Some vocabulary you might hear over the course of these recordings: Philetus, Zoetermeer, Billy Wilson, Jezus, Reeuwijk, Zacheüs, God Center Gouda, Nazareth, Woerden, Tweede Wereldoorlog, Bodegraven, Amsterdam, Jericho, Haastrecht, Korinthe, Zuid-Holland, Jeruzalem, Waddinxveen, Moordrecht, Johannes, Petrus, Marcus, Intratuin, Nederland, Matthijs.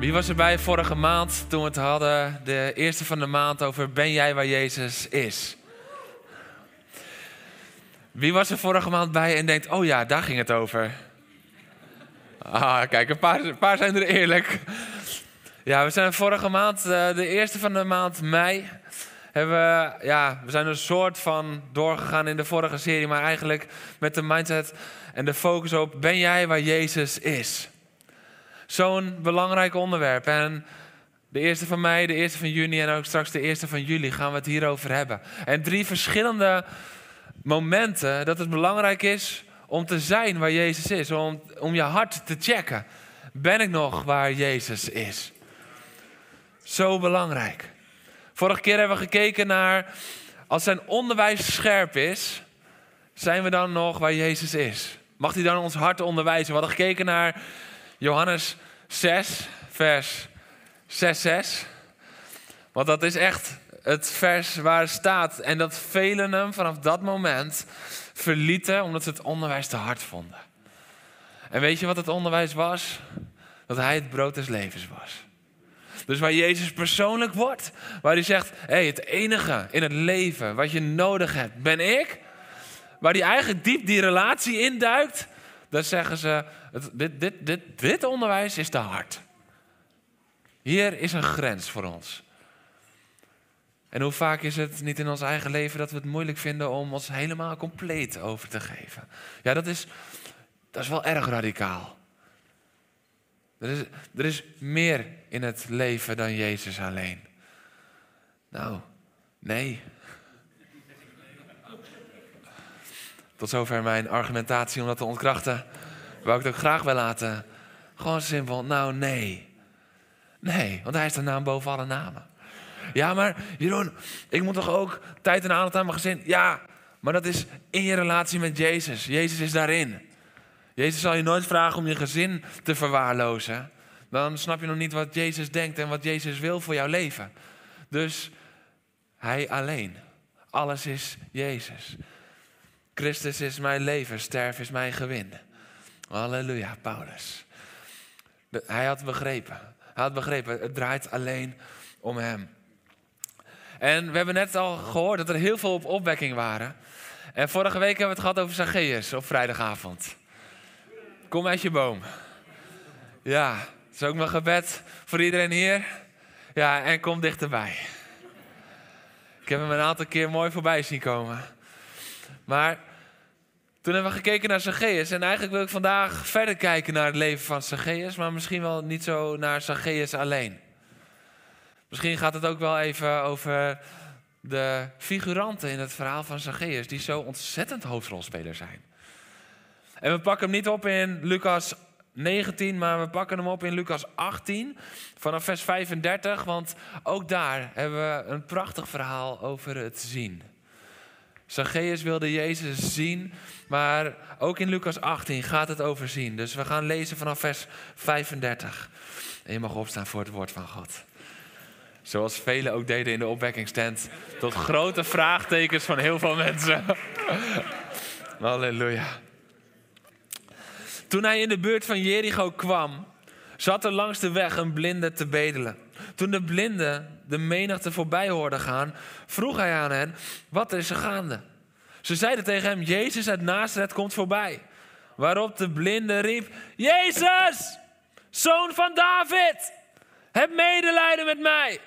Wie was erbij vorige maand toen we het hadden, de eerste van de maand, over ben jij waar Jezus is? Wie was er vorige maand bij en denkt, oh ja, daar ging het over? Ah, kijk, een paar zijn er eerlijk. Ja, we zijn vorige maand, de eerste van de maand mei, we zijn een soort van doorgegaan in de vorige serie, maar eigenlijk met de mindset en de focus op ben jij waar Jezus is? Zo'n belangrijk onderwerp. En de eerste van mei, de eerste van juni en ook straks de eerste van juli gaan we het hierover hebben. En 3 verschillende momenten dat het belangrijk is om te zijn waar Jezus is. Om je hart te checken. Ben ik nog waar Jezus is? Zo belangrijk. Vorige keer hebben we gekeken naar, als zijn onderwijs scherp is, zijn we dan nog waar Jezus is? Mag hij dan ons hart onderwijzen? We hadden gekeken naar Johannes 6, vers 6:6. Want dat is echt het vers waar het staat. En dat velen hem vanaf dat moment verlieten, omdat ze het onderwijs te hard vonden. En weet je wat het onderwijs was? Dat hij het brood des levens was. Dus waar Jezus persoonlijk wordt. Waar hij zegt, hey, het enige in het leven wat je nodig hebt, ben ik. Waar hij eigenlijk diep die relatie induikt. Dan zeggen ze, dit onderwijs is te hard. Hier is een grens voor ons. En hoe vaak is het niet in ons eigen leven dat we het moeilijk vinden om ons helemaal compleet over te geven. Ja, dat is wel erg radicaal. Er is meer in het leven dan Jezus alleen. Nou, nee. Tot zover mijn argumentatie om dat te ontkrachten. Wou ik het ook graag wel laten. Gewoon simpel, nou nee. Nee, want hij is de naam boven alle namen. Ja, maar Jeroen, ik moet toch ook tijd en aandacht aan mijn gezin? Ja, maar dat is in je relatie met Jezus. Jezus is daarin. Jezus zal je nooit vragen om je gezin te verwaarlozen. Dan snap je nog niet wat Jezus denkt en wat Jezus wil voor jouw leven. Dus hij alleen. Alles is Jezus. Christus is mijn leven, sterf is mijn gewin. Halleluja, Paulus. Hij had begrepen, het draait alleen om hem. En we hebben net al gehoord dat er heel veel op opwekking waren. En vorige week hebben we het gehad over Zacheüs op vrijdagavond. Kom uit je boom. Ja, dat is ook mijn gebed voor iedereen hier. Ja, en kom dichterbij. Ik heb hem een aantal keer mooi voorbij zien komen. Maar toen hebben we gekeken naar Zacheüs. En eigenlijk wil ik vandaag verder kijken naar het leven van Zacheüs. Maar misschien wel niet zo naar Zacheüs alleen. Misschien gaat het ook wel even over de figuranten in het verhaal van Zacheüs. Die zo ontzettend hoofdrolspeler zijn. En we pakken hem niet op in Lukas 19. Maar we pakken hem op in Lukas 18. Vanaf vers 35. Want ook daar hebben we een prachtig verhaal over het zien. Zacheüs wilde Jezus zien, maar ook in Lukas 18 gaat het over zien. Dus we gaan lezen vanaf vers 35. En je mag opstaan voor het woord van God. Zoals velen ook deden in de opwekkingstent. Tot grote vraagtekens van heel veel mensen. Halleluja. Toen hij in de buurt van Jericho kwam, zat er langs de weg een blinde te bedelen. Toen de blinde de menigte voorbij hoorde gaan, vroeg hij aan hen, wat is er gaande? Ze zeiden tegen hem, Jezus uit Nazareth komt voorbij. Waarop de blinde riep, Jezus, zoon van David, heb medelijden met mij.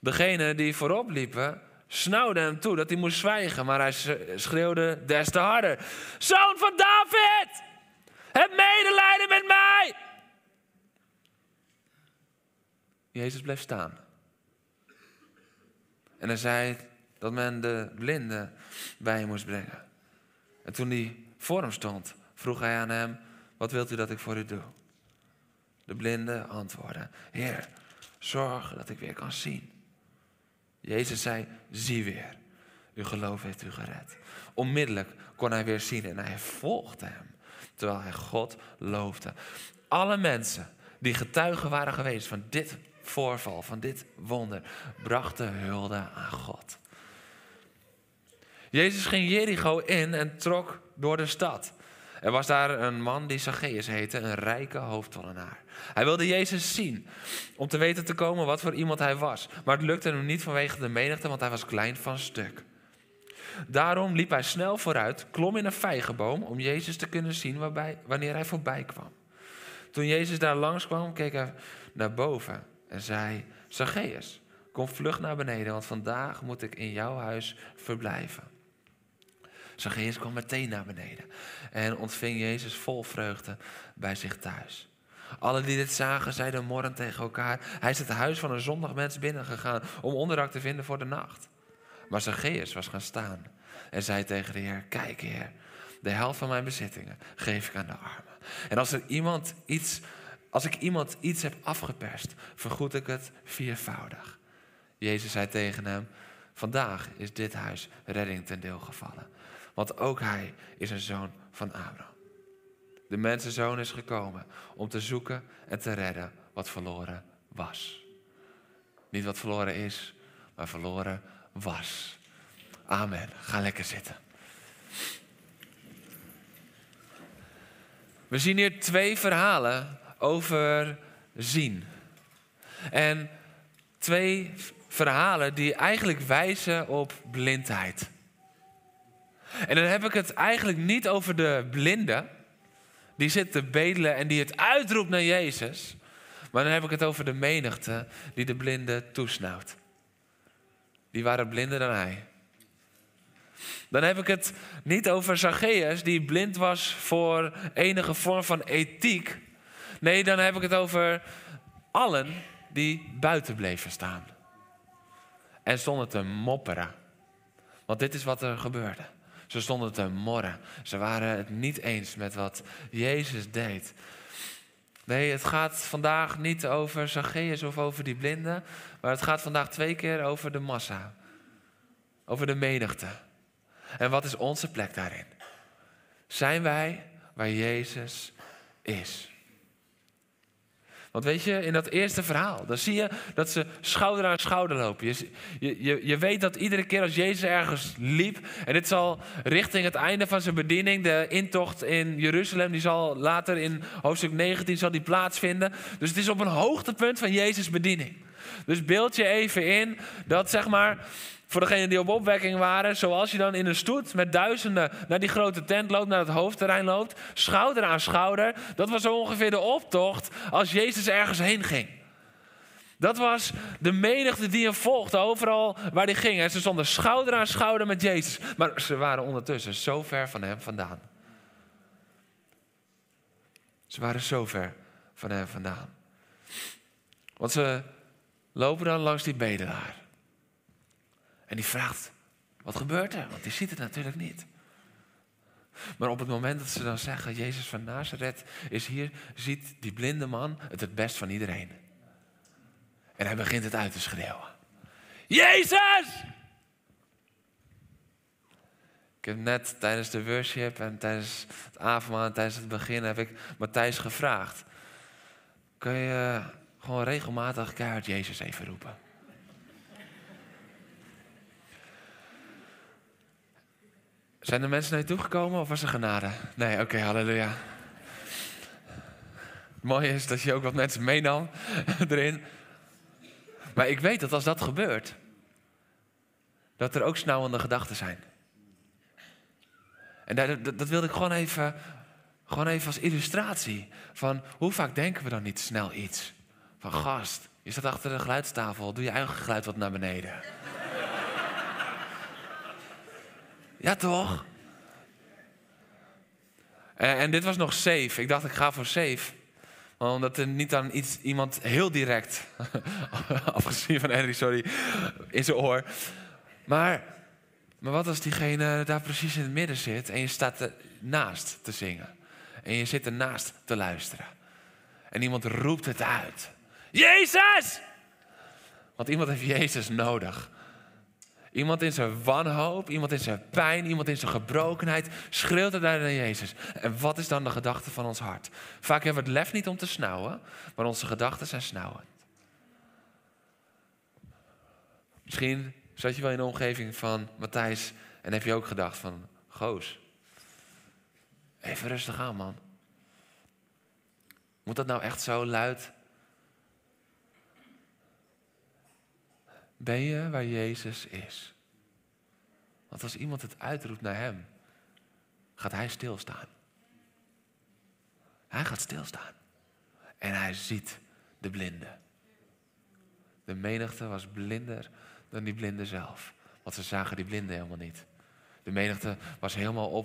Degenen die voorop liepen, snauwden hem toe dat hij moest zwijgen, maar hij schreeuwde des te harder. Zoon van David, heb medelijden met mij. Jezus bleef staan. En hij zei dat men de blinde bij hem moest brengen. En toen hij voor hem stond, vroeg hij aan hem, wat wilt u dat ik voor u doe? De blinde antwoordde, Heer, zorg dat ik weer kan zien. Jezus zei, zie weer. Uw geloof heeft u gered. Onmiddellijk kon hij weer zien en hij volgde hem. Terwijl hij God loofde. Alle mensen die getuigen waren geweest van dit voorval, van dit wonder, brachten hulde aan God. Jezus ging Jericho in en trok door de stad. Er was daar een man die Zacheüs heette, een rijke hoofdtollenaar. Hij wilde Jezus zien, om te weten te komen wat voor iemand hij was. Maar het lukte hem niet vanwege de menigte, want hij was klein van stuk. Daarom liep hij snel vooruit, klom in een vijgenboom om Jezus te kunnen zien wanneer hij voorbij kwam. Toen Jezus daar langskwam, keek hij naar boven en zei, Zacheüs, kom vlug naar beneden, want vandaag moet ik in jouw huis verblijven. Zacheüs kwam meteen naar beneden en ontving Jezus vol vreugde bij zich thuis. Alle die dit zagen, zeiden morrend tegen elkaar, hij is het huis van een zondig mens binnengegaan om onderdak te vinden voor de nacht. Maar Zacheüs was gaan staan en zei tegen de Heer, kijk Heer, de helft van mijn bezittingen geef ik aan de armen. En als ik iemand iets heb afgeperst, vergoed ik het viervoudig. Jezus zei tegen hem, vandaag is dit huis redding ten deel gevallen. Want ook hij is een zoon van Abraham. De mensenzoon is gekomen om te zoeken en te redden wat verloren was. Niet wat verloren is, maar verloren was. Amen. Ga lekker zitten. We zien hier twee verhalen over zien. En twee verhalen die eigenlijk wijzen op blindheid. En dan heb ik het eigenlijk niet over de blinde, die zit te bedelen en die het uitroept naar Jezus. Maar dan heb ik het over de menigte die de blinde toesnauwt. Die waren blinder dan hij. Dan heb ik het niet over Zacheüs die blind was voor enige vorm van ethiek. Nee, dan heb ik het over allen die buiten bleven staan. En stonden te mopperen. Want dit is wat er gebeurde. Ze stonden te morren. Ze waren het niet eens met wat Jezus deed. Nee, het gaat vandaag niet over Zacheüs of over die blinden. Maar het gaat vandaag twee keer over de massa. Over de menigte. En wat is onze plek daarin? Zijn wij waar Jezus is? Want weet je, in dat eerste verhaal, dan zie je dat ze schouder aan schouder lopen. Je weet dat iedere keer als Jezus ergens liep, en dit zal richting het einde van zijn bediening, de intocht in Jeruzalem, die zal later in hoofdstuk 19 zal die plaatsvinden. Dus het is op een hoogtepunt van Jezus' bediening. Dus beeld je even in dat, zeg maar, voor degenen die op opwekking waren, zoals je dan in een stoet met duizenden naar die grote tent loopt, naar het hoofdterrein loopt, schouder aan schouder. Dat was ongeveer de optocht als Jezus ergens heen ging. Dat was de menigte die hem volgde, overal waar hij ging. En ze stonden schouder aan schouder met Jezus. Maar ze waren ondertussen zo ver van hem vandaan. Ze waren zo ver van hem vandaan. Want ze lopen dan langs die bedelaar. En die vraagt, wat gebeurt er? Want die ziet het natuurlijk niet. Maar op het moment dat ze dan zeggen, Jezus van Nazareth is hier, ziet die blinde man het best van iedereen. En hij begint het uit te schreeuwen. Jezus! Ik heb net tijdens de worship en tijdens het avondmaal en tijdens het begin heb ik Matthijs gevraagd. Kun je gewoon regelmatig keihard Jezus even roepen? Zijn er mensen naar je toegekomen of was er genade? Nee, oké, halleluja. Het mooie is dat je ook wat mensen meenam erin. Maar ik weet dat als dat gebeurt, dat er ook snauwende gedachten zijn. En dat wilde ik gewoon even als illustratie. Van hoe vaak denken we dan niet snel iets? Van gast, je staat achter de geluidstafel, doe je eigen geluid wat naar beneden. Ja, toch? En dit was nog safe. Ik dacht, ik ga voor safe. Omdat er niet aan iemand heel direct, afgezien van Henry, sorry, in zijn oor. Maar wat als diegene daar precies in het midden zit en je staat ernaast te zingen. En je zit ernaast te luisteren. En iemand roept het uit. Jezus! Want iemand heeft Jezus nodig. Iemand in zijn wanhoop, iemand in zijn pijn, iemand in zijn gebrokenheid schreeuwt het naar Jezus. En wat is dan de gedachte van ons hart? Vaak hebben we het lef niet om te snauwen, maar onze gedachten zijn snauwend. Misschien zat je wel in de omgeving van Matthijs en heb je ook gedacht van, goos, even rustig aan, man. Moet dat nou echt zo luid? Ben je waar Jezus is? Want als iemand het uitroept naar hem, gaat hij stilstaan. Hij gaat stilstaan. En hij ziet de blinde. De menigte was blinder dan die blinde zelf. Want ze zagen die blinde helemaal niet. De menigte was helemaal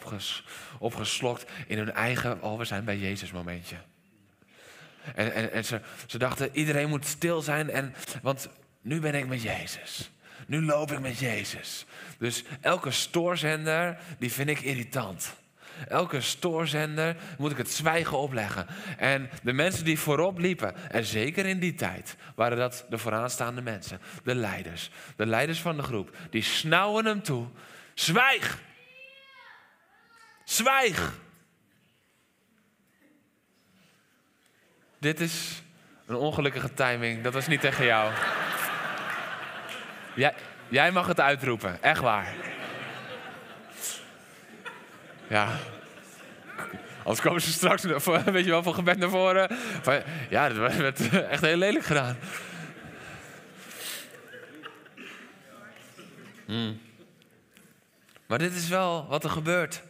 opgeslokt in hun eigen, oh we zijn bij Jezus momentje. En ze dachten, iedereen moet stil zijn, want nu ben ik met Jezus. Nu loop ik met Jezus. Dus elke stoorzender, die vind ik irritant. Elke stoorzender moet ik het zwijgen opleggen. En de mensen die voorop liepen, en zeker in die tijd, waren dat de vooraanstaande mensen. De leiders. De leiders van de groep. Die snauwen hem toe. Zwijg! Zwijg! Dit is een ongelukkige timing. Dat was niet tegen jou. Jij mag het uitroepen, echt waar. Ja. Anders komen ze straks weet je wel, van gebed naar voren. Ja, dat werd echt heel lelijk gedaan. Maar dit is wel wat er gebeurt.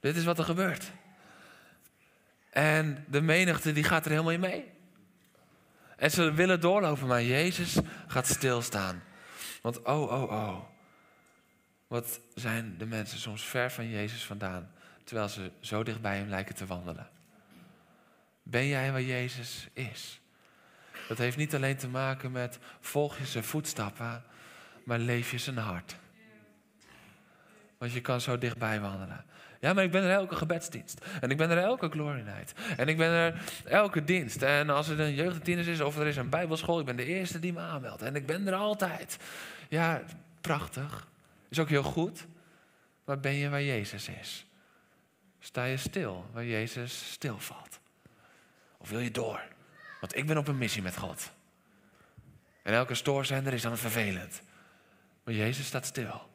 Dit is wat er gebeurt. En de menigte die gaat er helemaal in mee. En ze willen doorlopen, maar Jezus gaat stilstaan. Want wat zijn de mensen soms ver van Jezus vandaan, terwijl ze zo dicht bij hem lijken te wandelen. Ben jij waar Jezus is? Dat heeft niet alleen te maken met volg je zijn voetstappen, maar leef je zijn hart. Want je kan zo dichtbij wandelen. Ja, maar ik ben er elke gebedsdienst. En ik ben er elke Glory Night. En ik ben er elke dienst. En als er een jeugdtieners is of er is een bijbelschool, ik ben de eerste die me aanmeldt. En ik ben er altijd. Ja, prachtig. Is ook heel goed. Maar ben je waar Jezus is? Sta je stil waar Jezus stilvalt? Of wil je door? Want ik ben op een missie met God. En elke stoorzender is dan vervelend. Maar Jezus staat stil.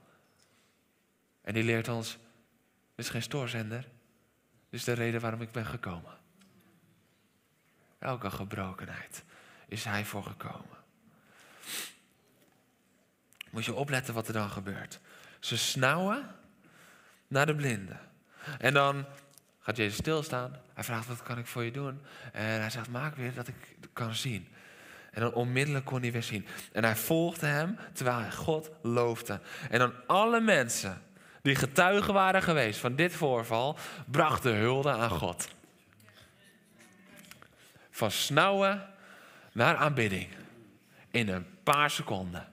En die leert ons, dit is geen stoorzender. Dit is de reden waarom ik ben gekomen. Elke gebrokenheid is hij voor gekomen. Moet je opletten wat er dan gebeurt. Ze snauwen naar de blinden. En dan gaat Jezus stilstaan. Hij vraagt, wat kan ik voor je doen? En hij zegt, maak weer dat ik kan zien. En dan onmiddellijk kon hij weer zien. En hij volgde hem terwijl hij God loofde. En dan alle mensen die getuigen waren geweest van dit voorval, brachten hulde aan God. Van snauwen naar aanbidding. In een paar seconden.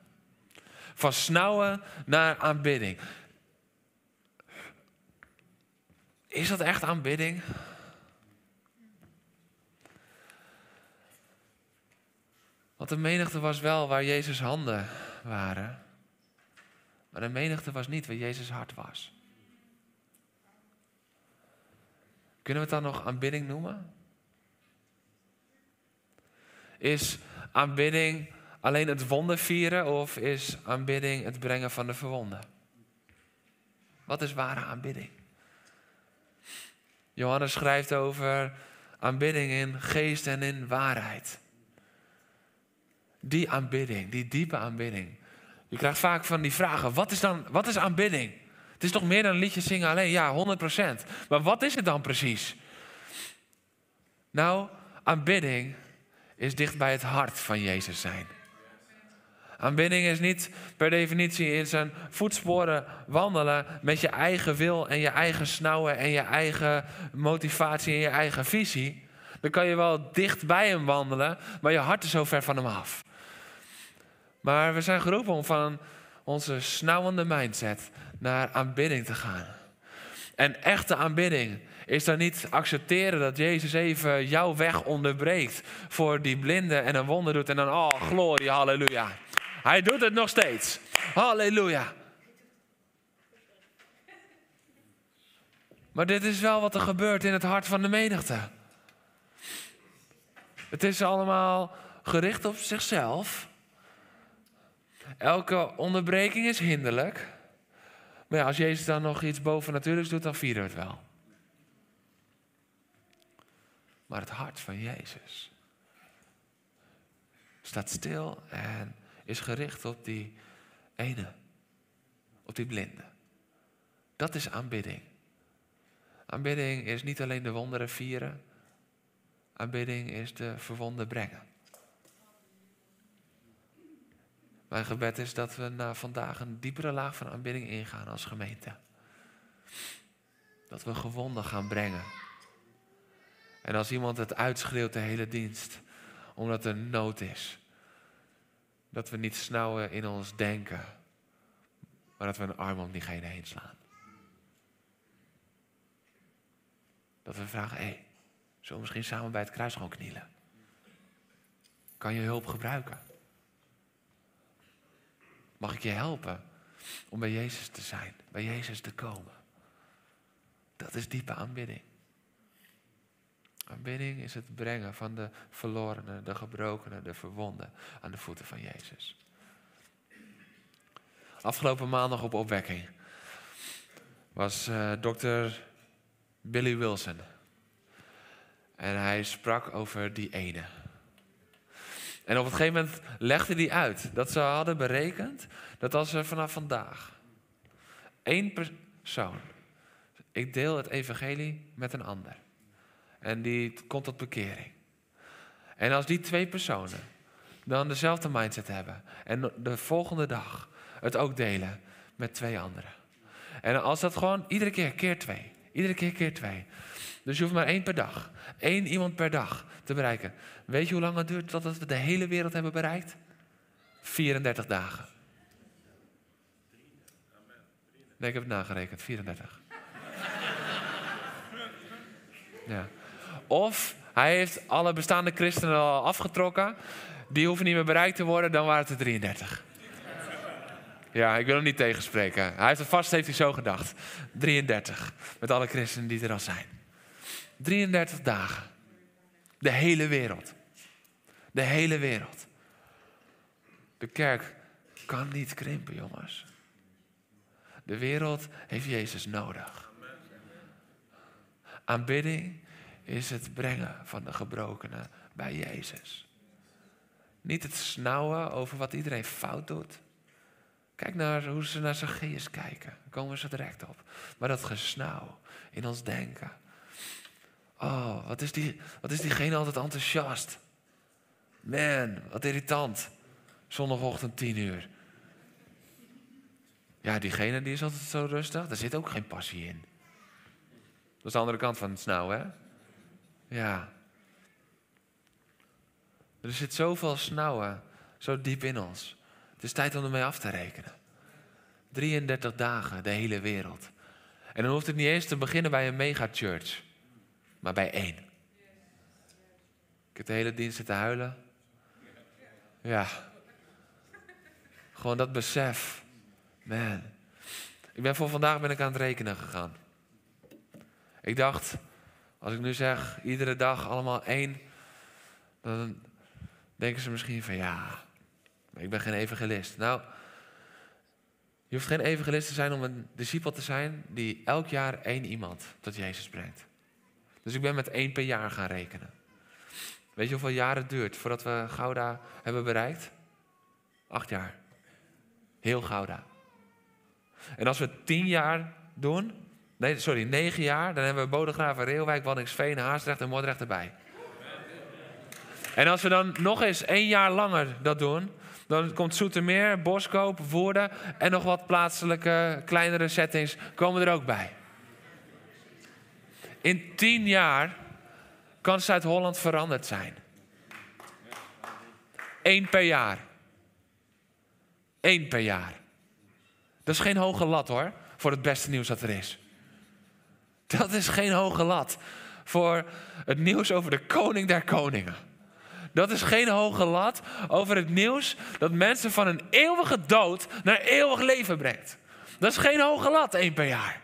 Van snauwen naar aanbidding. Is dat echt aanbidding? Want de menigte was wel waar Jezus' handen waren. Maar de menigte was niet waar Jezus' hart was. Kunnen we het dan nog aanbidding noemen? Is aanbidding alleen het wonder vieren of is aanbidding het brengen van de verwonden? Wat is ware aanbidding? Johannes schrijft over aanbidding in geest en in waarheid. Die aanbidding, die diepe aanbidding. Je krijgt vaak van die vragen, wat is aanbidding? Het is toch meer dan liedjes zingen alleen, ja, 100%. Maar wat is het dan precies? Nou, aanbidding is dicht bij het hart van Jezus zijn. Aanbidding is niet per definitie in zijn voetsporen wandelen met je eigen wil en je eigen snauwen en je eigen motivatie en je eigen visie. Dan kan je wel dicht bij hem wandelen, maar je hart is zo ver van hem af. Maar we zijn geroepen om van onze snauwende mindset naar aanbidding te gaan. En echte aanbidding is dan niet accepteren dat Jezus even jouw weg onderbreekt voor die blinde en een wonder doet. En dan, oh, glorie, halleluja. Hij doet het nog steeds. Halleluja. Maar dit is wel wat er gebeurt in het hart van de menigte. Het is allemaal gericht op zichzelf. Elke onderbreking is hinderlijk. Maar ja, als Jezus dan nog iets bovennatuurlijks doet, dan vieren we het wel. Maar het hart van Jezus staat stil en is gericht op die ene. Op die blinde. Dat is aanbidding. Aanbidding is niet alleen de wonderen vieren. Aanbidding is de verwonden brengen. Mijn gebed is dat we na vandaag een diepere laag van aanbidding ingaan als gemeente. Dat we gewonden gaan brengen. En als iemand het uitschreeuwt de hele dienst, omdat er nood is. Dat we niet snauwen in ons denken, maar dat we een arm om diegene heen slaan. Dat we vragen, zullen we misschien samen bij het kruis gewoon knielen? Kan je hulp gebruiken? Mag ik je helpen om bij Jezus te zijn, bij Jezus te komen? Dat is diepe aanbidding. Aanbidding is het brengen van de verlorenen, de gebrokenen, de verwonden aan de voeten van Jezus. Afgelopen maandag op opwekking was dokter Billy Wilson. En hij sprak over die ene. En op een gegeven moment legde hij uit dat ze hadden berekend dat als er vanaf vandaag één persoon, ik deel het evangelie met een ander. En die komt tot bekering. En als die twee personen dan dezelfde mindset hebben en de volgende dag het ook delen met twee anderen. En als dat gewoon iedere keer 2, iedere keer 2. Dus je hoeft maar 1 per dag. 1 iemand per dag te bereiken. Weet je hoe lang het duurt totdat we de hele wereld hebben bereikt? 34 dagen. Nee, ik heb het nagerekend. 34. Ja. Of hij heeft alle bestaande christenen al afgetrokken. Die hoeven niet meer bereikt te worden, dan waren het er 33. Ja, ik wil hem niet tegenspreken. Hij heeft het vast, heeft hij zo gedacht. 33, met alle christenen die er al zijn. 33 dagen. De hele wereld. De hele wereld. De kerk kan niet krimpen, jongens. De wereld heeft Jezus nodig. Aanbidding is het brengen van de gebrokenen bij Jezus. Niet het snauwen over wat iedereen fout doet. Kijk naar hoe ze naar Zacheüs kijken. Daar komen ze direct op. Maar dat gesnauw in ons denken. Oh, wat is diegene altijd enthousiast. Man, wat irritant. Zondagochtend 10:00. Ja, diegene die is altijd zo rustig. Daar zit ook geen passie in. Dat is de andere kant van het snauw, hè? Ja. Er zit zoveel snauwen zo diep in ons. Het is tijd om ermee af te rekenen. 33 dagen, de hele wereld. En dan hoeft het niet eens te beginnen bij een megachurch. Maar bij 1. Ik heb de hele dienst zitten huilen. Ja. Gewoon dat besef. Man. Voor vandaag ben ik aan het rekenen gegaan. Ik dacht, als ik nu zeg, iedere dag allemaal 1. Dan denken ze misschien van, ja, ik ben geen evangelist. Nou, je hoeft geen evangelist te zijn om een discipel te zijn die elk jaar 1 iemand tot Jezus brengt. Dus ik ben met 1 per jaar gaan rekenen. Weet je hoeveel jaren het duurt voordat we Gouda hebben bereikt? 8 jaar. Heel Gouda. En als we 10 jaar doen, 9 jaar, dan hebben we Bodegraven, Reeuwijk, Waddinxveen, Haastrecht en Moordrecht erbij. En als we dan nog eens 1 jaar langer dat doen, dan komt Zoetermeer, Boskoop, Woerden en nog wat plaatselijke, kleinere settings komen er ook bij. In 10 jaar kan Zuid-Holland veranderd zijn. 1 per jaar. 1 per jaar. Dat is geen hoge lat hoor, voor het beste nieuws dat er is. Dat is geen hoge lat voor het nieuws over de koning der koningen. Dat is geen hoge lat over het nieuws dat mensen van een eeuwige dood naar eeuwig leven brengt. Dat is geen hoge lat, 1 per jaar.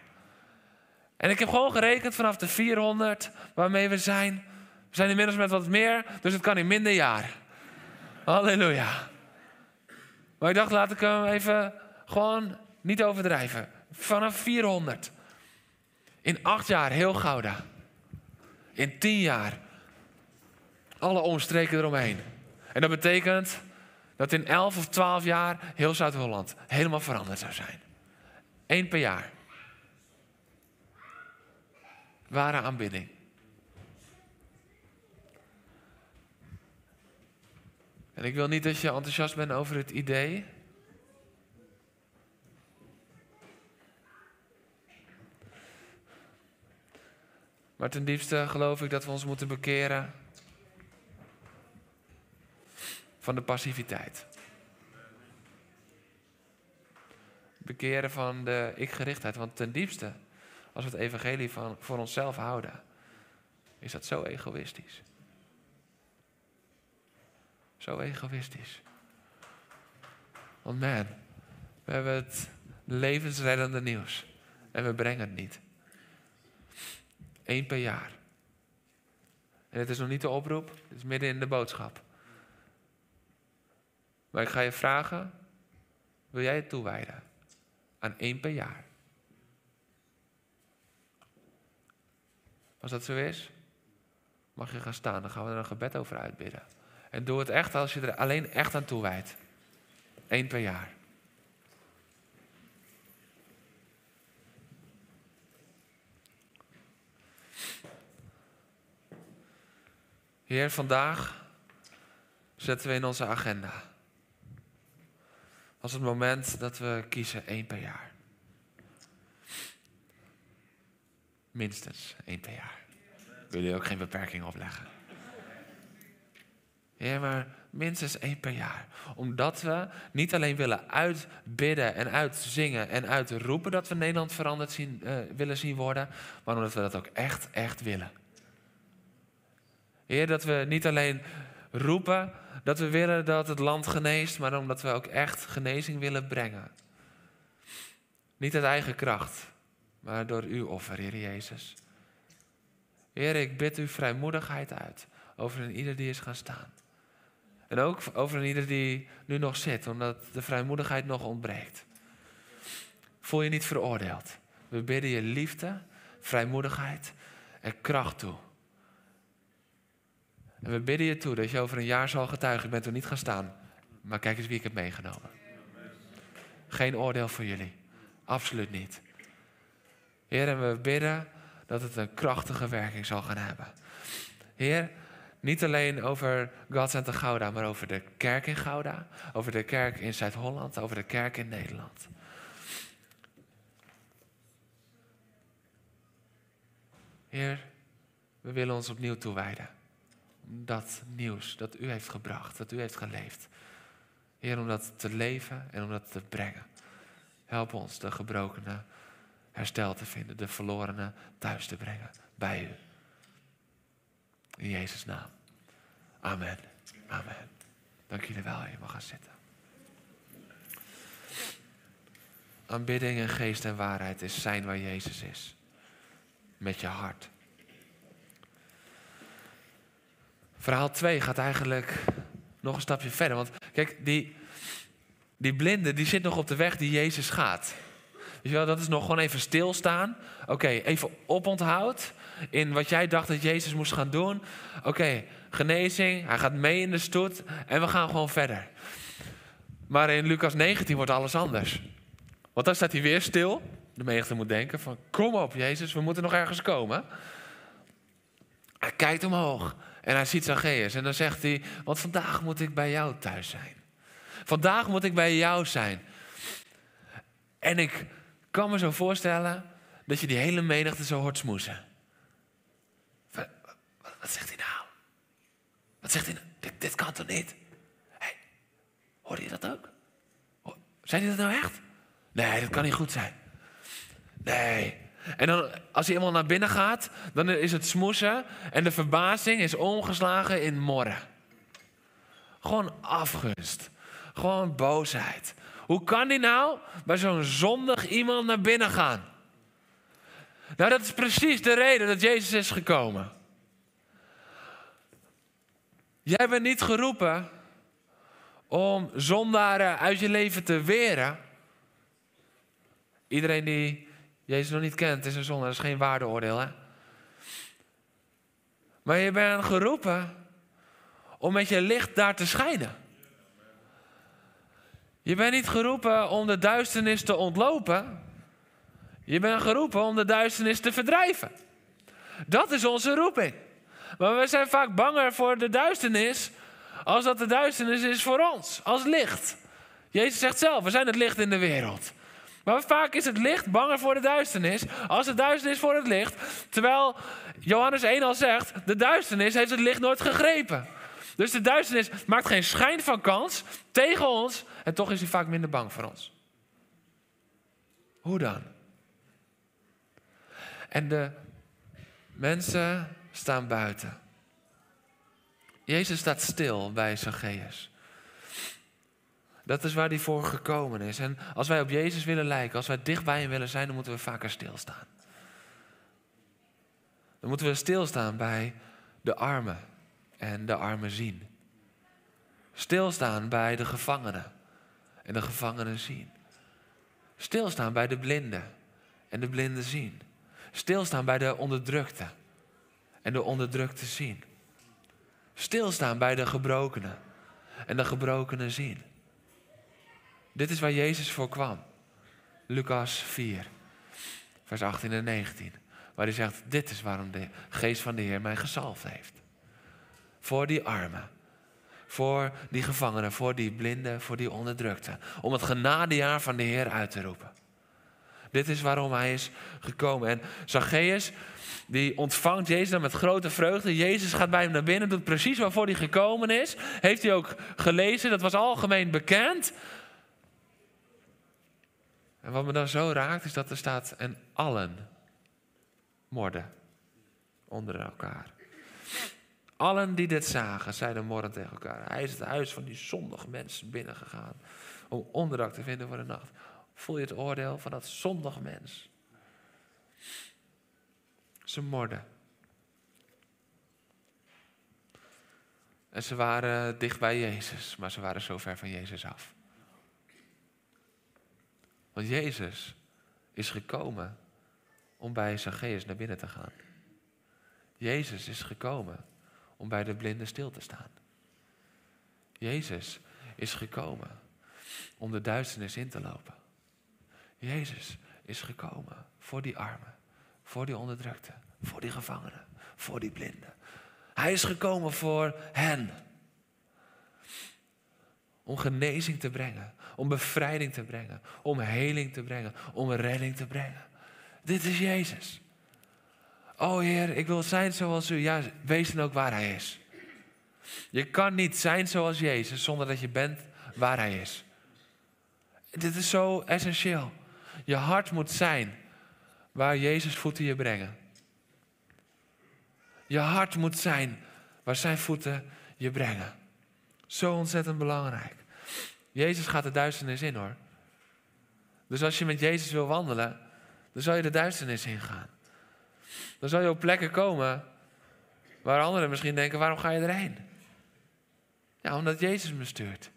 En ik heb gewoon gerekend vanaf de 400 waarmee we zijn. We zijn inmiddels met wat meer, dus het kan in minder jaar. Halleluja. Maar ik dacht, laat ik hem even gewoon niet overdrijven. Vanaf 400. In 8 jaar heel Gouda. In 10 jaar. Alle omstreken eromheen. En dat betekent dat in 11 of 12 jaar heel Zuid-Holland helemaal veranderd zou zijn. 1 per jaar. Ware aanbidding. En ik wil niet dat je enthousiast bent over het idee. Maar ten diepste geloof ik dat we ons moeten bekeren van de passiviteit. Bekeren van de ik-gerichtheid. Want ten diepste, als we het evangelie voor onszelf houden, is dat zo egoïstisch. Zo egoïstisch. Want man, we hebben het levensreddende nieuws. En we brengen het niet. 1 per jaar. En het is nog niet de oproep, het is midden in de boodschap. Maar ik ga je vragen, wil jij het toewijden aan 1 per jaar? Als dat zo is, mag je gaan staan. Dan gaan we er een gebed over uitbidden. En doe het echt als je er alleen echt aan toewijdt. 1 per jaar. Heer, vandaag zetten we in onze agenda als het moment dat we kiezen 1 per jaar. Minstens 1 per jaar. Ik wil je ook geen beperking opleggen. Heer, maar minstens 1 per jaar. Omdat we niet alleen willen uitbidden en uitzingen en uitroepen dat we Nederland veranderd willen zien worden, maar omdat we dat ook echt, echt willen. Heer, dat we niet alleen roepen dat we willen dat het land geneest, maar omdat we ook echt genezing willen brengen. Niet uit eigen kracht, maar door uw offer, Heer Jezus. Heer, ik bid uw vrijmoedigheid uit over een ieder die is gaan staan. En ook over een ieder die nu nog zit, omdat de vrijmoedigheid nog ontbreekt. Voel je niet veroordeeld. We bidden je liefde, vrijmoedigheid en kracht toe. En we bidden je toe dat je over een jaar zal getuigen. Ik ben er niet gaan staan, maar kijk eens wie ik heb meegenomen. Geen oordeel voor jullie. Absoluut niet. Heer, en we bidden dat het een krachtige werking zal gaan hebben. Heer, niet alleen over God Center Gouda, maar over de kerk in Gouda. Over de kerk in Zuid-Holland, over de kerk in Nederland. Heer, we willen ons opnieuw toewijden. Dat nieuws dat u heeft gebracht, dat u heeft geleefd. Heer, om dat te leven en om dat te brengen. Help ons de gebrokenen herstel te vinden, de verlorenen thuis te brengen bij u. In Jezus' naam. Amen. Amen. Dank jullie wel. Je mag gaan zitten. Aanbidding en geest en waarheid is zijn waar Jezus is. Met je hart. Verhaal 2 gaat eigenlijk nog een stapje verder. Want kijk, die blinde die zit nog op de weg die Jezus gaat. Weet je wel, dat is nog gewoon even stilstaan. Oké, even oponthoud in wat jij dacht dat Jezus moest gaan doen. Oké, genezing, hij gaat mee in de stoet en we gaan gewoon verder. Maar in Lukas 19 wordt alles anders. Want dan staat hij weer stil. De menigte moet denken van, kom op Jezus, we moeten nog ergens komen. Hij kijkt omhoog. En hij ziet Zacheüs en dan zegt hij, want vandaag moet ik bij jou thuis zijn. Vandaag moet ik bij jou zijn. En ik kan me zo voorstellen dat je die hele menigte zo hoort smoezen. Wat zegt hij nou? Wat zegt hij nou? Dit kan toch niet? Hey, hoorde je dat ook? Zei hij dat nou echt? Nee, dat kan niet goed zijn. Nee. En dan, als hij helemaal naar binnen gaat, dan is het smoesen en de verbazing is omgeslagen in morren. Gewoon afgunst. Gewoon boosheid. Hoe kan die nou bij zo'n zondig iemand naar binnen gaan? Nou, dat is precies de reden dat Jezus is gekomen. Jij bent niet geroepen om zondaren uit je leven te weren. Iedereen die Jezus nog niet kent is een zondaar. Dat is geen waardeoordeel, hè? Maar je bent geroepen om met je licht daar te schijnen. Je bent niet geroepen om de duisternis te ontlopen. Je bent geroepen om de duisternis te verdrijven. Dat is onze roeping. Maar we zijn vaak banger voor de duisternis als dat de duisternis is voor ons, als licht. Jezus zegt zelf, we zijn het licht in de wereld. Maar vaak is het licht banger voor de duisternis als de duisternis voor het licht. Terwijl Johannes 1 al zegt, de duisternis heeft het licht nooit gegrepen. Dus de duisternis maakt geen schijn van kans tegen ons. En toch is hij vaak minder bang voor ons. Hoe dan? En de mensen staan buiten. Jezus staat stil bij Zacheüs. Dat is waar hij voor gekomen is. En als wij op Jezus willen lijken, als wij dicht bij hem willen zijn, dan moeten we vaker stilstaan. Dan moeten we stilstaan bij de armen en de armen zien. Stilstaan bij de gevangenen en de gevangenen zien. Stilstaan bij de blinden en de blinden zien. Stilstaan bij de onderdrukten en de onderdrukten zien. Stilstaan bij de gebrokenen en de gebrokenen zien. Dit is waar Jezus voor kwam. Lukas 4, vers 18 en 19. Waar hij zegt, dit is waarom de geest van de Heer mij gezalfd heeft. Voor die armen, voor die gevangenen, voor die blinden, voor die onderdrukten. Om het genadejaar van de Heer uit te roepen. Dit is waarom hij is gekomen. En Zacheüs, die ontvangt Jezus dan met grote vreugde. Jezus gaat bij hem naar binnen, doet precies waarvoor hij gekomen is. Heeft hij ook gelezen, dat was algemeen bekend. En wat me dan zo raakt, is dat er staat, en allen morden onder elkaar. Allen die dit zagen, zeiden morden tegen elkaar. Hij is het huis van die zondige mensen binnengegaan om onderdak te vinden voor de nacht. Voel je het oordeel van dat zondig mens? Ze morden. En ze waren dicht bij Jezus, maar ze waren zo ver van Jezus af. Want Jezus is gekomen om bij Zacheüs naar binnen te gaan. Jezus is gekomen om bij de blinden stil te staan. Jezus is gekomen om de duisternis in te lopen. Jezus is gekomen voor die armen, voor die onderdrukten, voor die gevangenen, voor die blinden. Hij is gekomen voor hen. Om genezing te brengen, om bevrijding te brengen, om heling te brengen, om redding te brengen. Dit is Jezus. O Heer, ik wil zijn zoals u. Ja, wees dan ook waar hij is. Je kan niet zijn zoals Jezus zonder dat je bent waar hij is. Dit is zo essentieel. Je hart moet zijn waar Jezus voeten je brengen. Je hart moet zijn waar zijn voeten je brengen. Zo ontzettend belangrijk. Jezus gaat de duisternis in, hoor. Dus als je met Jezus wil wandelen, dan zal je de duisternis ingaan. Dan zal je op plekken komen waar anderen misschien denken, waarom ga je erheen? Ja, omdat Jezus me stuurt.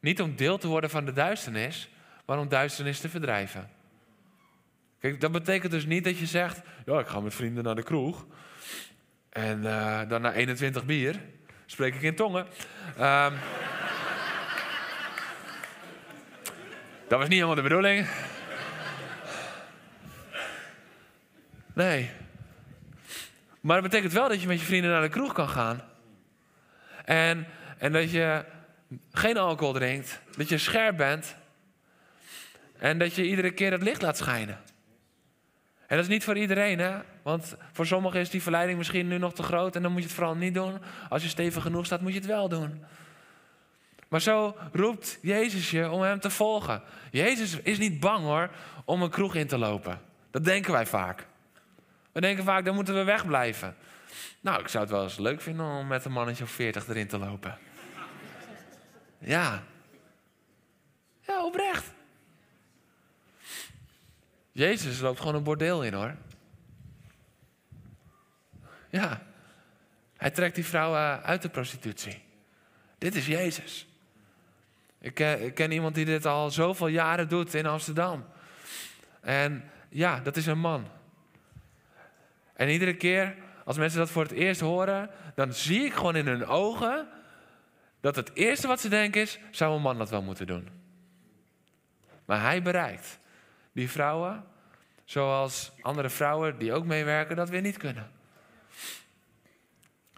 Niet om deel te worden van de duisternis, maar om duisternis te verdrijven. Kijk, dat betekent dus niet dat je zegt, ja, ik ga met vrienden naar de kroeg. En dan na 21 bier spreek ik in tongen. Dat was niet helemaal de bedoeling. Nee. Maar dat betekent wel dat je met je vrienden naar de kroeg kan gaan. En dat je geen alcohol drinkt. Dat je scherp bent. En dat je iedere keer het licht laat schijnen. En dat is niet voor iedereen, hè? Want voor sommigen is die verleiding misschien nu nog te groot. En dan moet je het vooral niet doen. Als je stevig genoeg staat, moet je het wel doen. Maar zo roept Jezus je om hem te volgen. Jezus is niet bang, hoor, om een kroeg in te lopen. Dat denken wij vaak. We denken vaak, dan moeten we wegblijven. Nou, ik zou het wel eens leuk vinden om met een mannetje of 40 erin te lopen. Ja. Ja, oprecht. Jezus loopt gewoon een bordeel in, hoor. Ja. Hij trekt die vrouw uit de prostitutie. Dit is Jezus. Ik ken iemand die dit al zoveel jaren doet in Amsterdam. En ja, dat is een man. En iedere keer als mensen dat voor het eerst horen, dan zie ik gewoon in hun ogen dat het eerste wat ze denken is, zou een man dat wel moeten doen? Maar hij bereikt die vrouwen, zoals andere vrouwen die ook meewerken, dat weer niet kunnen.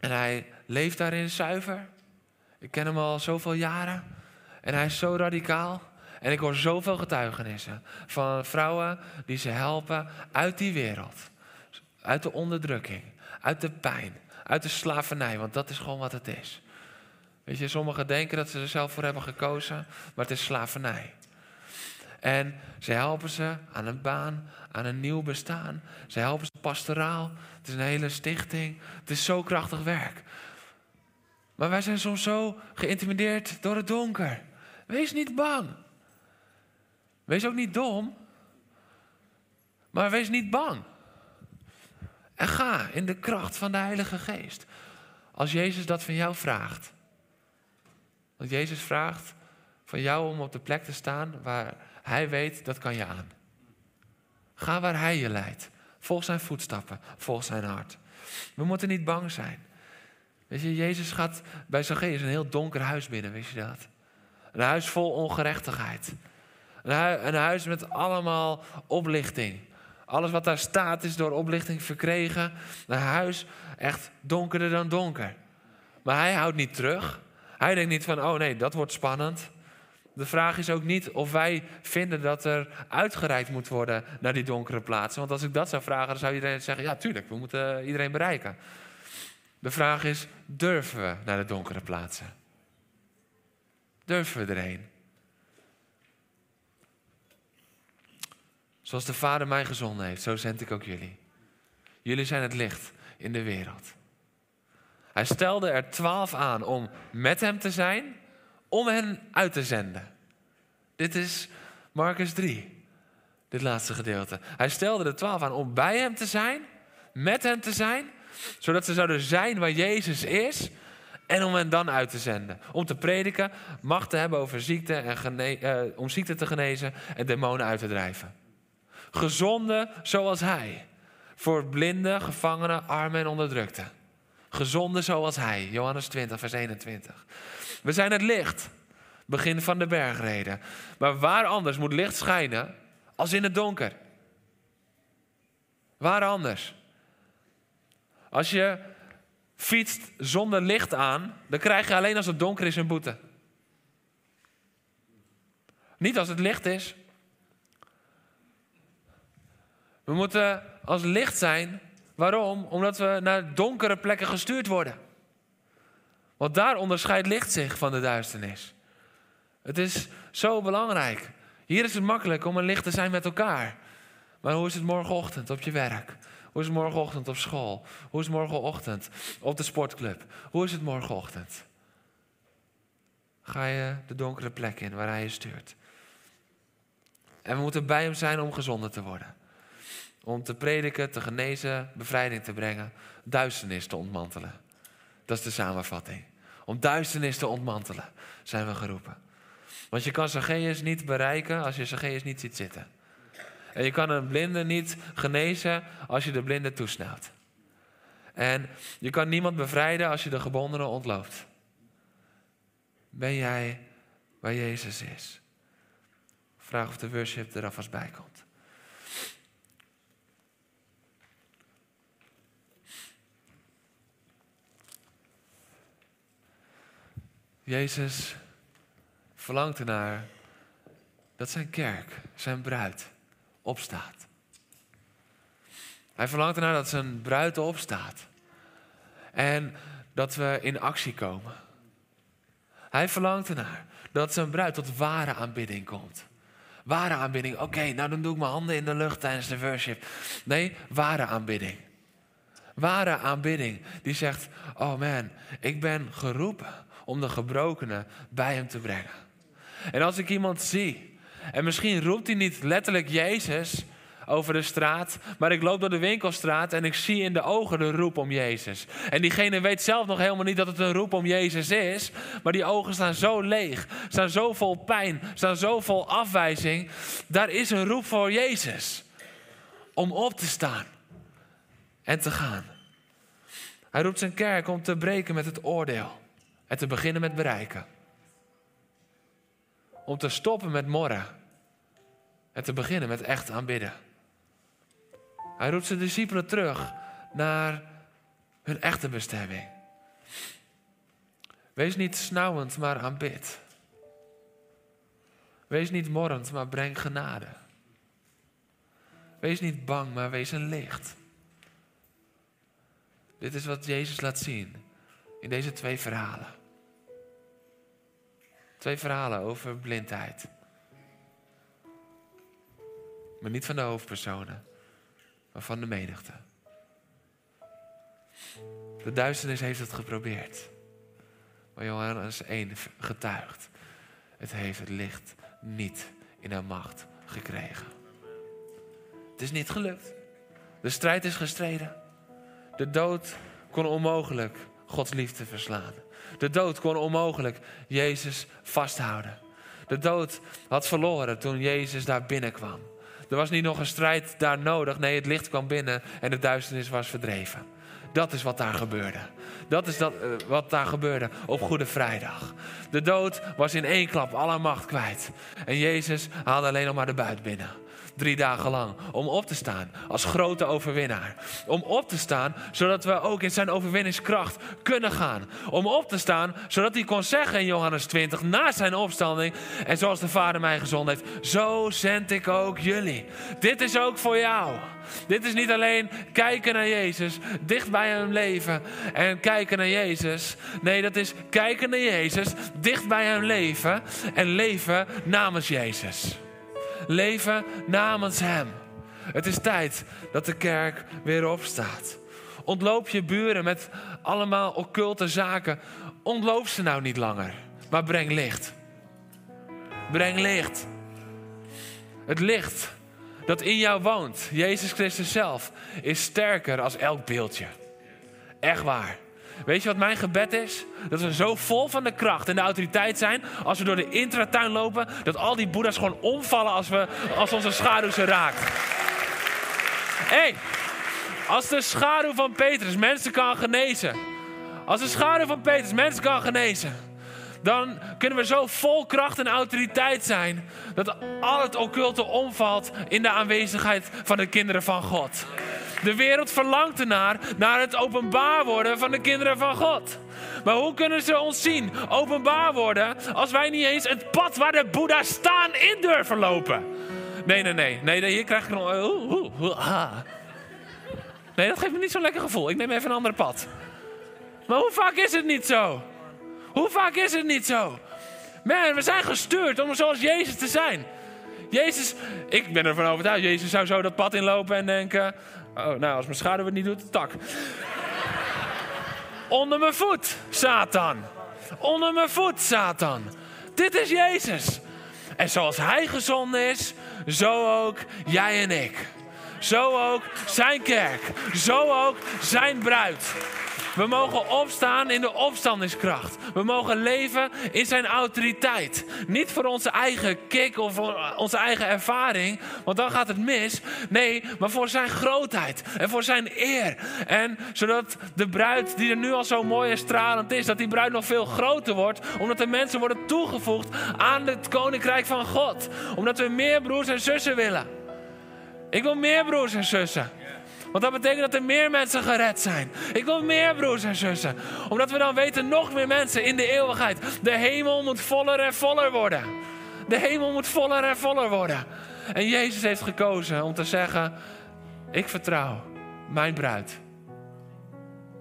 En hij leeft daarin zuiver. Ik ken hem al zoveel jaren. En hij is zo radicaal. En ik hoor zoveel getuigenissen van vrouwen die ze helpen uit die wereld. Uit de onderdrukking, uit de pijn, uit de slavernij. Want dat is gewoon wat het is. Weet je, sommigen denken dat ze er zelf voor hebben gekozen, maar het is slavernij. En ze helpen ze aan een baan, aan een nieuw bestaan. Ze helpen ze pastoraal. Het is een hele stichting. Het is zo krachtig werk. Maar wij zijn soms zo geïntimideerd door het donker. Wees niet bang. Wees ook niet dom. Maar wees niet bang. En ga in de kracht van de Heilige Geest. Als Jezus dat van jou vraagt. Want Jezus vraagt van jou om op de plek te staan waar hij weet, dat kan je aan. Ga waar hij je leidt. Volg zijn voetstappen. Volg zijn hart. We moeten niet bang zijn. Weet je, Jezus gaat bij Zacheüs een heel donker huis binnen, wist je dat? Een huis vol ongerechtigheid. Een huis met allemaal oplichting. Alles wat daar staat is door oplichting verkregen. Een huis echt donkerder dan donker. Maar hij houdt niet terug. Hij denkt niet van, oh nee, dat wordt spannend. De vraag is ook niet of wij vinden dat er uitgereikt moet worden naar die donkere plaatsen. Want als ik dat zou vragen, dan zou iedereen zeggen, ja tuurlijk, we moeten iedereen bereiken. De vraag is, durven we naar de donkere plaatsen? Durven we erheen? Zoals de Vader mij gezonden heeft, zo zend ik ook jullie. Jullie zijn het licht in de wereld. Hij stelde er 12 aan om met hem te zijn, om hen uit te zenden. Dit is Marcus 3, dit laatste gedeelte. Hij stelde er 12 aan om bij hem te zijn, met hem te zijn, zodat ze zouden zijn waar Jezus is en om hen dan uit te zenden. Om te prediken, macht te hebben over ziekte en om ziekte te genezen en demonen uit te drijven. Gezonden zoals hij. Voor blinden, gevangenen, armen en onderdrukten. Gezonden zoals hij. Johannes 20, vers 21. We zijn het licht. Begin van de bergreden. Maar waar anders moet licht schijnen als in het donker? Waar anders? Als je fietst zonder licht aan, dan krijg je alleen als het donker is een boete. Niet als het licht is. We moeten als licht zijn. Waarom? Omdat we naar donkere plekken gestuurd worden. Want daar onderscheidt licht zich van de duisternis. Het is zo belangrijk. Hier is het makkelijk om een licht te zijn met elkaar. Maar hoe is het morgenochtend op je werk? Hoe is het morgenochtend op school? Hoe is het morgenochtend op de sportclub? Hoe is het morgenochtend? Ga je de donkere plek in waar hij je stuurt. En we moeten bij hem zijn om gezonden te worden. Om te prediken, te genezen, bevrijding te brengen. Duisternis te ontmantelen. Dat is de samenvatting. Om duisternis te ontmantelen zijn we geroepen. Want je kan Zacheüs niet bereiken als je Zacheüs niet ziet zitten. En je kan een blinde niet genezen als je de blinde toesnauwt. En je kan niemand bevrijden als je de gebondenen ontloopt. Ben jij waar Jezus is? Vraag of de worship er alvast bij komt. Jezus verlangt ernaar dat zijn kerk, zijn bruid, opstaat. Hij verlangt ernaar dat zijn bruid opstaat. En dat we in actie komen. Hij verlangt ernaar dat zijn bruid tot ware aanbidding komt. Ware aanbidding. Oké, nou dan doe ik mijn handen in de lucht tijdens de worship. Nee, ware aanbidding. Ware aanbidding die zegt, oh man, ik ben geroepen om de gebrokenen bij hem te brengen. En als ik iemand zie, en misschien roept hij niet letterlijk Jezus over de straat, maar ik loop door de winkelstraat en ik zie in de ogen de roep om Jezus. En diegene weet zelf nog helemaal niet dat het een roep om Jezus is, maar die ogen staan zo leeg, staan zo vol pijn, staan zo vol afwijzing. Daar is een roep voor Jezus om op te staan en te gaan. Hij roept zijn kerk om te breken met het oordeel en te beginnen met bereiken. Om te stoppen met morren en te beginnen met echt aanbidden. Hij roept zijn discipelen terug naar hun echte bestemming. Wees niet snauwend, maar aanbid. Wees niet morrend, maar breng genade. Wees niet bang, maar wees een licht. Dit is wat Jezus laat zien in deze twee verhalen. Twee verhalen over blindheid. Maar niet van de hoofdpersonen, maar van de menigte. De duisternis heeft het geprobeerd. Maar Johannes 1 getuigt. Het heeft het licht niet in haar macht gekregen. Het is niet gelukt. De strijd is gestreden. De dood kon onmogelijk Gods liefde verslaan. De dood kon onmogelijk Jezus vasthouden. De dood had verloren toen Jezus daar binnenkwam. Er was niet nog een strijd daar nodig. Nee, het licht kwam binnen en de duisternis was verdreven. Dat is wat daar gebeurde. Dat is wat daar gebeurde op Goede Vrijdag. De dood was in één klap alle macht kwijt. En Jezus haalde alleen nog maar de buit binnen. 3 dagen lang om op te staan als grote overwinnaar. Om op te staan zodat we ook in zijn overwinningskracht kunnen gaan. Om op te staan zodat hij kon zeggen in Johannes 20 na zijn opstanding. En zoals de Vader mij gezonden heeft, zo zend ik ook jullie. Dit is ook voor jou. Dit is niet alleen kijken naar Jezus, dicht bij hem leven en kijken naar Jezus. Nee, dat is kijken naar Jezus, dicht bij hem leven en leven namens Jezus. Leven namens hem. Het is tijd dat de kerk weer opstaat. Ontloop je buren met allemaal occulte zaken. Ontloop ze nou niet langer, maar breng licht. Breng licht. Het licht dat in jou woont, Jezus Christus zelf, is sterker als elk beeldje. Echt waar. Weet je wat mijn gebed is? Dat we zo vol van de kracht en de autoriteit zijn, als we door de intratuin lopen, dat al die boeddha's gewoon omvallen als onze schaduw ze raakt. Hey, als de schaduw van Petrus mensen kan genezen. Als de schaduw van Petrus mensen kan genezen. Dan kunnen we zo vol kracht en autoriteit zijn, dat al het occulte omvalt in de aanwezigheid van de kinderen van God. De wereld verlangt ernaar, naar het openbaar worden van de kinderen van God. Maar hoe kunnen ze ons zien, openbaar worden, als wij niet eens het pad waar de Boeddha's staan in durven lopen? Nee, hier krijg ik nog... Nee, dat geeft me niet zo'n lekker gevoel. Ik neem even een ander pad. Maar hoe vaak is het niet zo? Hoe vaak is het niet zo? Man, we zijn gestuurd om zoals Jezus te zijn. Jezus, ik ben ervan overtuigd, Jezus zou zo dat pad inlopen en denken... Oh, nou, als mijn schaduw het niet doet, tak. Onder mijn voet, Satan. Onder mijn voet, Satan. Dit is Jezus. En zoals hij gezonden is, zo ook jij en ik. Zo ook zijn kerk. Zo ook zijn bruid. We mogen opstaan in de opstandingskracht. We mogen leven in zijn autoriteit. Niet voor onze eigen kick of voor onze eigen ervaring, want dan gaat het mis. Nee, maar voor zijn grootheid en voor zijn eer. En zodat de bruid die er nu al zo mooi en stralend is, dat die bruid nog veel groter wordt. Omdat de mensen worden toegevoegd aan het koninkrijk van God. Omdat we meer broers en zussen willen. Ik wil meer broers en zussen. Want dat betekent dat er meer mensen gered zijn. Ik wil meer broers en zussen. Omdat we dan weten nog meer mensen in de eeuwigheid. De hemel moet voller en voller worden. De hemel moet voller en voller worden. En Jezus heeft gekozen om te zeggen... Ik vertrouw mijn bruid.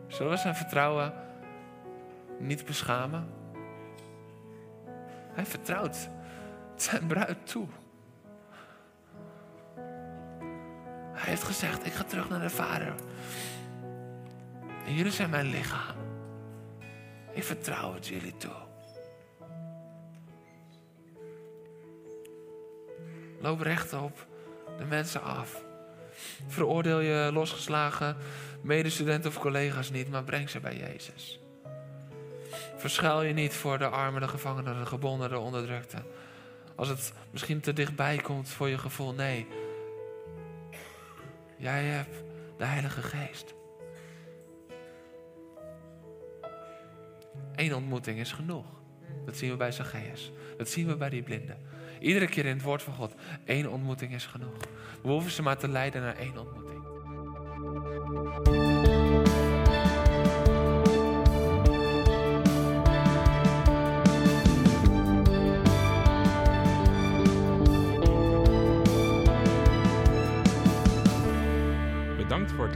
Zullen we zijn vertrouwen niet beschamen? Hij vertrouwt zijn bruid toe. Hij heeft gezegd, ik ga terug naar de Vader. En jullie zijn mijn lichaam. Ik vertrouw het jullie toe. Loop recht op de mensen af. Veroordeel je losgeslagen medestudenten of collega's niet, maar breng ze bij Jezus. Verschuil je niet voor de armen, de gevangenen, de gebonden, de onderdrukten. Als het misschien te dichtbij komt voor je gevoel, nee. Jij hebt de Heilige Geest. 1 ontmoeting is genoeg. Dat zien we bij Zacheüs. Dat zien we bij die blinden. Iedere keer in het woord van God. 1 ontmoeting is genoeg. We hoeven ze maar te leiden naar 1 ontmoeting. Bedankt voor het